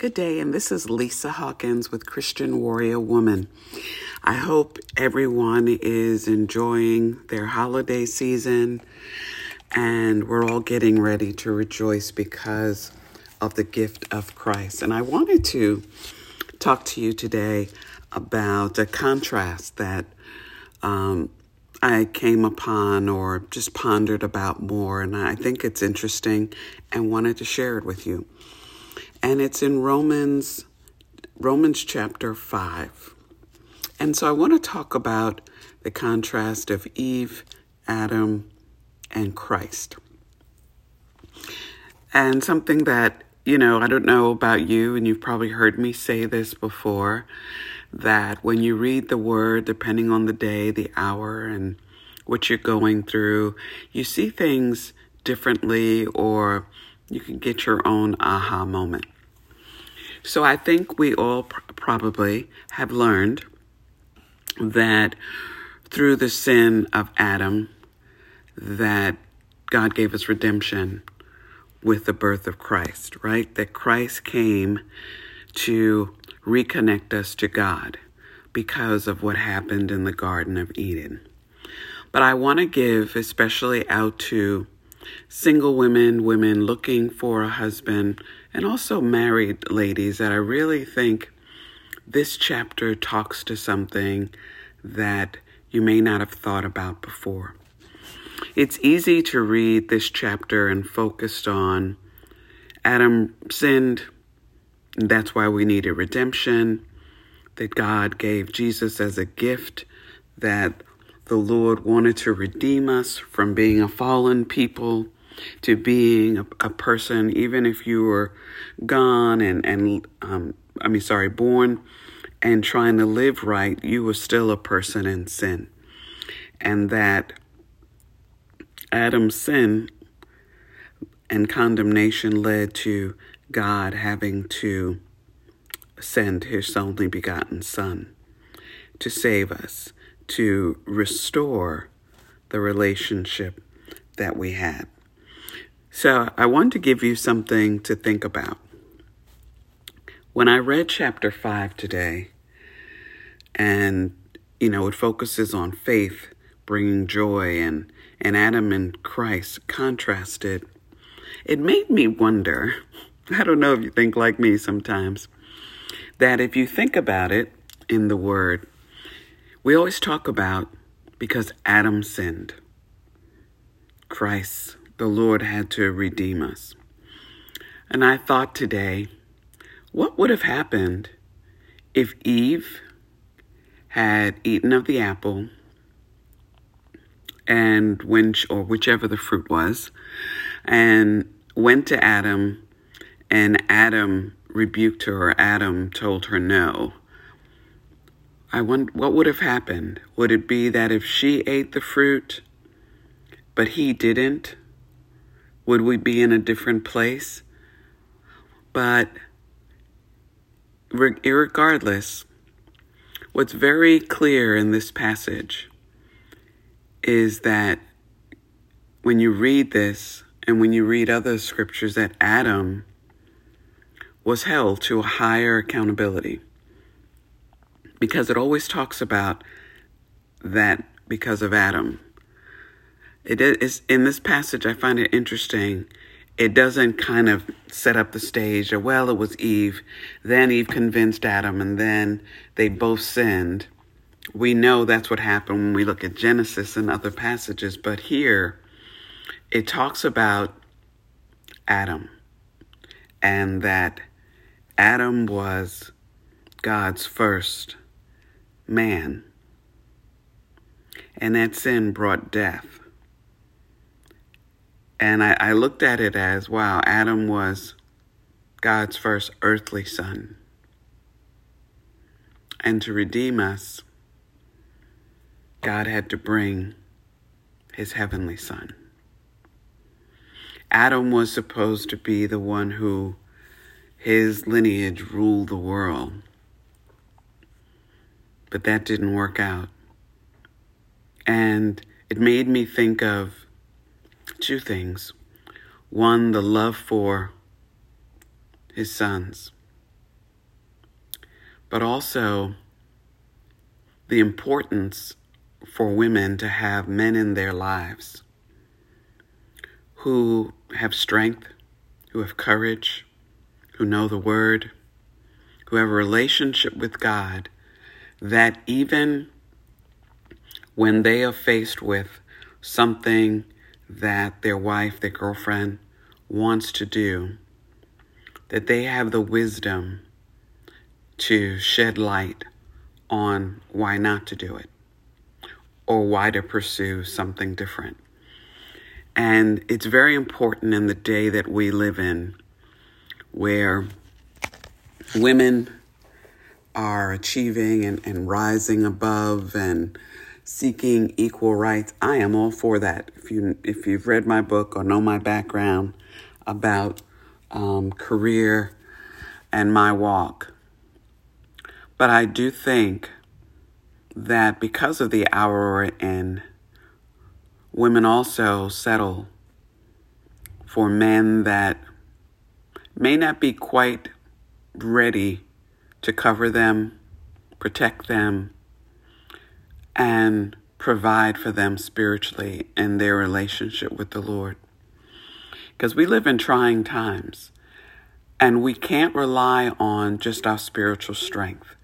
Good day, and this is Lisa Hawkins with Christian Warrior Woman. I hope everyone is enjoying their holiday season, and we're all getting ready to rejoice because of the gift of Christ. And I wanted to talk to you today about a contrast that I came upon or just pondered about more, and I think it's interesting and wanted to share it with you. And it's in Romans chapter 5. And so I want to talk about the contrast of Eve, Adam, and Christ. And something that, I don't know about you, and you've probably heard me say this before, that when you read the word, depending on the day, the hour, and what you're going through, you see things differently, or you can get your own aha moment. So I think we all probably have learned that through the sin of Adam, that God gave us redemption with the birth of Christ, right? That Christ came to reconnect us to God because of what happened in the Garden of Eden. But I want to give especially out to single women, women looking for a husband, and also married ladies, that I really think this chapter talks to something that you may not have thought about before. It's easy to read this chapter and focused on Adam sinned, and that's why we needed redemption, that God gave Jesus as a gift, that the Lord wanted to redeem us from being a fallen people to being a person, even if you were gone born and trying to live right, you were still a person in sin. And that Adam's sin and condemnation led to God having to send his only begotten Son to save us, to restore the relationship that we had. So I want to give you something to think about. When I read chapter 5 today, and, it focuses on faith bringing joy and Adam and Christ contrasted, it made me wonder, I don't know if you think like me sometimes, that if you think about it in the Word, we always talk about because Adam sinned, Christ, the Lord, had to redeem us. And I thought today, what would have happened if Eve had eaten of the apple and whichever the fruit was, and went to Adam, and Adam rebuked her, or Adam told her no? I wonder what would have happened. Would it be that if she ate the fruit, but he didn't, would we be in a different place? But regardless, what's very clear in this passage is that when you read this and when you read other scriptures, that Adam was held to a higher accountability. Because it always talks about that because of Adam. It is in this passage, I find it interesting. It doesn't kind of set up the stage, or, well, it was Eve, then Eve convinced Adam, and then they both sinned. We know that's what happened when we look at Genesis and other passages, but here it talks about Adam, and that Adam was God's first man, and that sin brought death. And I looked at it as, wow, Adam was God's first earthly son, and to redeem us, God had to bring his heavenly son. Adam was supposed to be the one who his lineage ruled the world. But that didn't work out. And it made me think of two things. One, the love for his sons, but also the importance for women to have men in their lives who have strength, who have courage, who know the word, who have a relationship with God, that even when they are faced with something that their wife, their girlfriend wants to do, that they have the wisdom to shed light on why not to do it or why to pursue something different. And it's very important in the day that we live in, where women are achieving and rising above and seeking equal rights. I am all for that. If you've read my book or know my background about career and my walk. But I do think that because of the hour we're in, women also settle for men that may not be quite ready to cover them, protect them, and provide for them spiritually in their relationship with the Lord. Because we live in trying times, and we can't rely on just our spiritual strength.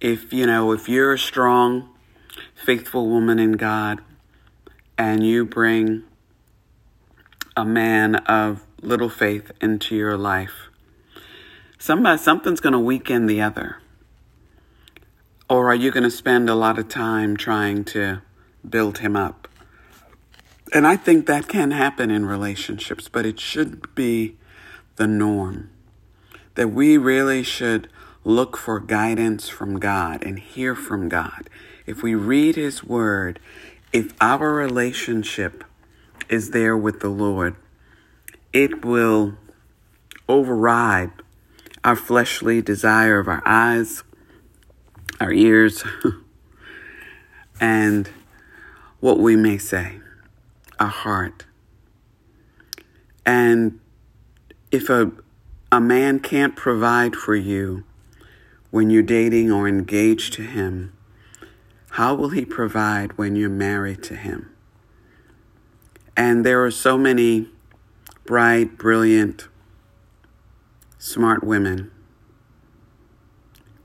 If you're a strong, faithful woman in God, and you bring a man of little faith into your life, something's going to weaken the other. Or are you going to spend a lot of time trying to build him up? And I think that can happen in relationships, but it should be the norm, that we really should look for guidance from God and hear from God. If we read his word, if our relationship is there with the Lord, it will override our fleshly desire of our eyes, our ears, and what we may say, our heart. And if a man can't provide for you when you're dating or engaged to him, how will he provide when you're married to him? And there are so many bright, brilliant, smart women.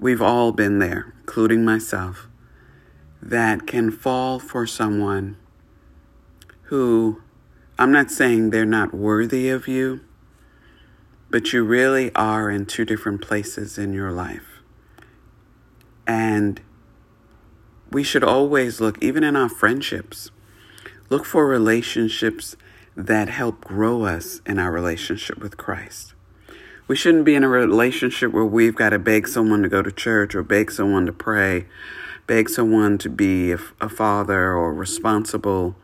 We've all been there, including myself, that can fall for someone who, I'm not saying they're not worthy of you, but you really are in two different places in your life. And we should always look, even in our friendships, look for relationships that help grow us in our relationship with Christ. We shouldn't be in a relationship where we've got to beg someone to go to church or beg someone to pray, beg someone to be a father or responsible,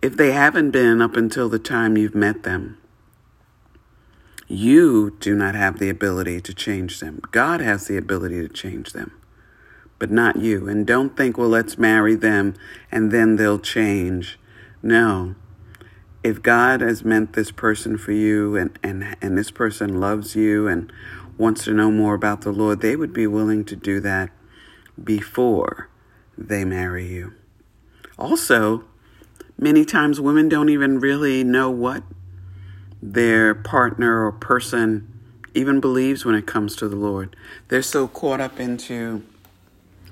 if they haven't been up until the time you've met them. You do not have the ability to change them. God has the ability to change them, but not you. And don't think, well, let's marry them and then they'll change. No. If God has meant this person for you and this person loves you and wants to know more about the Lord, they would be willing to do that before they marry you. Also, many times women don't even really know what their partner or person even believes when it comes to the Lord. They're so caught up into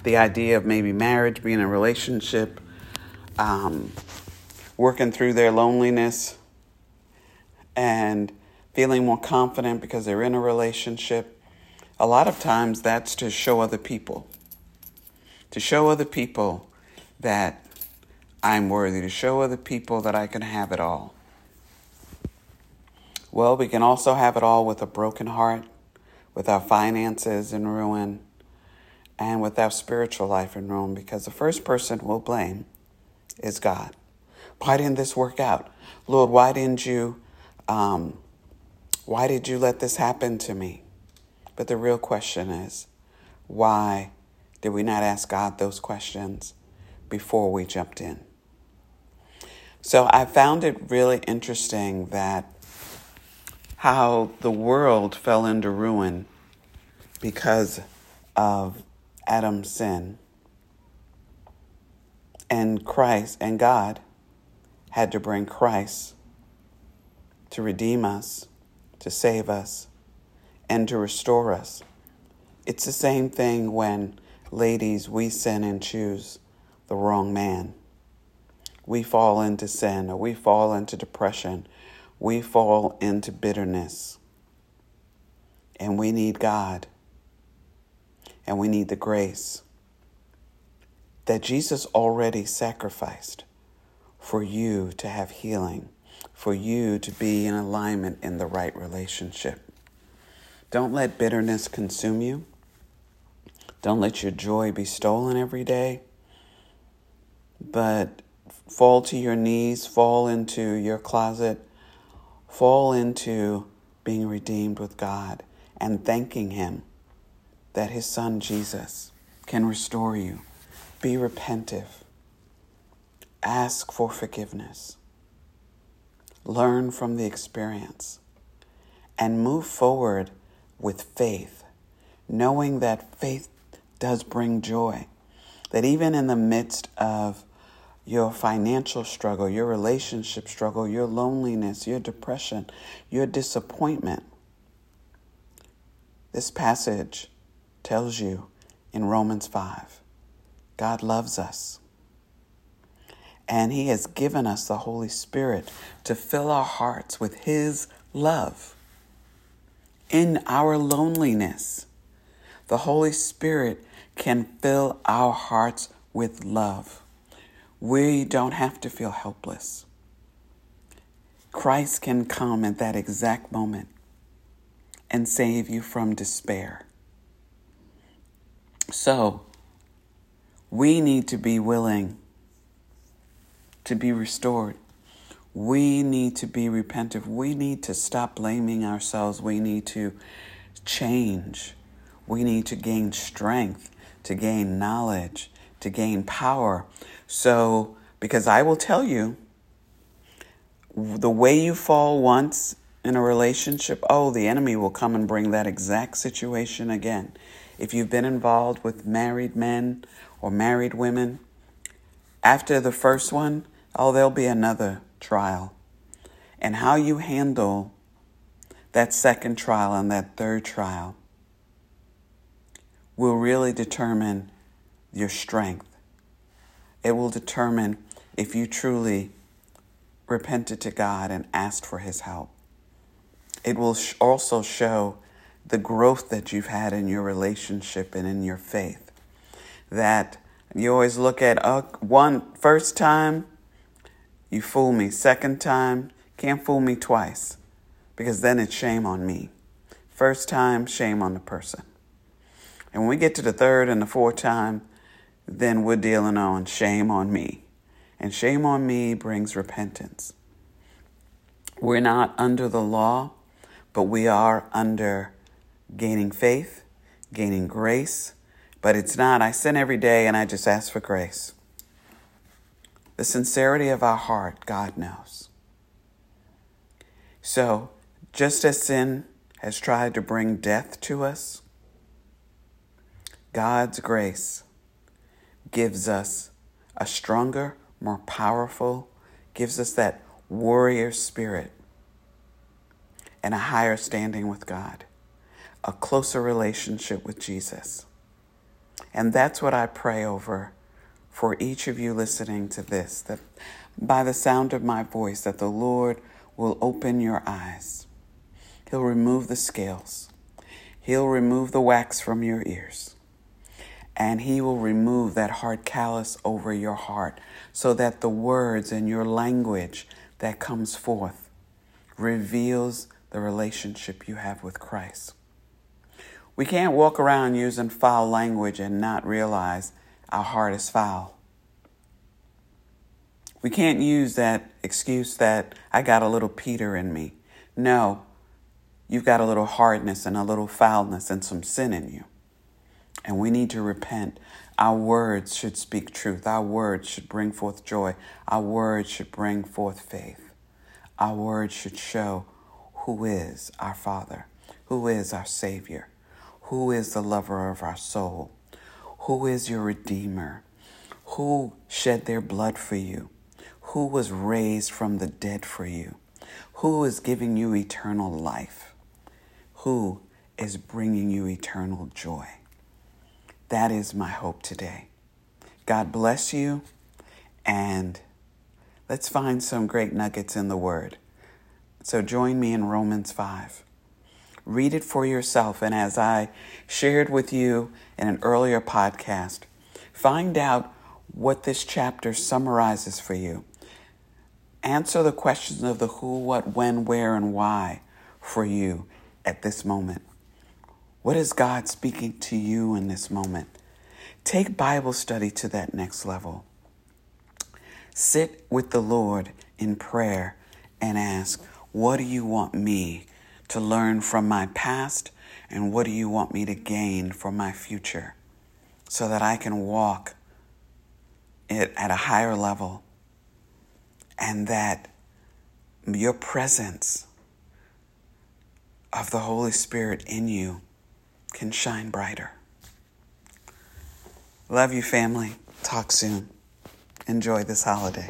the idea of maybe marriage, being in a relationship, working through their loneliness and feeling more confident because they're in a relationship. A lot of times that's to show other people that I'm worthy, to show other people that I can have it all. Well, we can also have it all with a broken heart, with our finances in ruin, and with our spiritual life in ruin, because the first person we'll blame is God. Why didn't this work out? Lord, why did you let this happen to me? But the real question is, why did we not ask God those questions before we jumped in? So I found it really interesting that how the world fell into ruin because of Adam's sin. And Christ and God had to bring Christ to redeem us, to save us, and to restore us. It's the same thing when, ladies, we sin and choose the wrong man. We fall into sin, or we fall into depression. We fall into bitterness. And we need God. And we need the grace that Jesus already sacrificed for you to have healing, for you to be in alignment in the right relationship. Don't let bitterness consume you. Don't let your joy be stolen every day. But fall to your knees, fall into your closet, fall into being redeemed with God and thanking Him that His Son Jesus can restore you. Be repentive. Ask for forgiveness. Learn from the experience and move forward with faith, knowing that faith does bring joy, that even in the midst of your financial struggle, your relationship struggle, your loneliness, your depression, your disappointment, this passage tells you in Romans 5, God loves us. And He has given us the Holy Spirit to fill our hearts with His love. In our loneliness, the Holy Spirit can fill our hearts with love. We don't have to feel helpless. Christ can come at that exact moment and save you from despair. So, we need to be willing to be restored. We need to be repentant. We need to stop blaming ourselves. We need to change. We need to gain strength, to gain knowledge, to gain power. So, because I will tell you, the way you fall once in a relationship, the enemy will come and bring that exact situation again. If you've been involved with married men or married women, after the first one, there'll be another trial. And how you handle that second trial and that third trial will really determine your strength. It will determine if you truly repented to God and asked for His help. It will also show the growth that you've had in your relationship and in your faith. That you always look at one first time, you fool me. Second time, can't fool me twice, because then it's shame on me. First time, shame on the person. And when we get to the third and the fourth time, then we're dealing on shame on me. And shame on me brings repentance. We're not under the law, but we are under gaining faith, gaining grace. But it's not, I sin every day and I just ask for grace. The sincerity of our heart, God knows. So, just as sin has tried to bring death to us, God's grace gives us a stronger, more powerful, gives us that warrior spirit and a higher standing with God, a closer relationship with Jesus. And that's what I pray over for each of you listening to this, that by the sound of my voice, that the Lord will open your eyes. He'll remove the scales. He'll remove the wax from your ears. And He will remove that hard callus over your heart so that the words and your language that comes forth reveals the relationship you have with Christ. We can't walk around using foul language and not realize our heart is foul. We can't use that excuse that I got a little Peter in me. No, you've got a little hardness and a little foulness and some sin in you. And we need to repent. Our words should speak truth. Our words should bring forth joy. Our words should bring forth faith. Our words should show who is our Father, who is our Savior, who is the lover of our soul, who is your Redeemer, who shed their blood for you, who was raised from the dead for you, who is giving you eternal life, who is bringing you eternal joy. That is my hope today. God bless you, and let's find some great nuggets in the Word. So join me in Romans 5. Read it for yourself, and as I shared with you in an earlier podcast, find out what this chapter summarizes for you. Answer the questions of the who, what, when, where, and why for you at this moment. What is God speaking to you in this moment? Take Bible study to that next level. Sit with the Lord in prayer and ask, what do you want me to learn from my past, and what do you want me to gain from my future, so that I can walk it at a higher level, and that your presence of the Holy Spirit in you can shine brighter. Love you, family. Talk soon. Enjoy this holiday.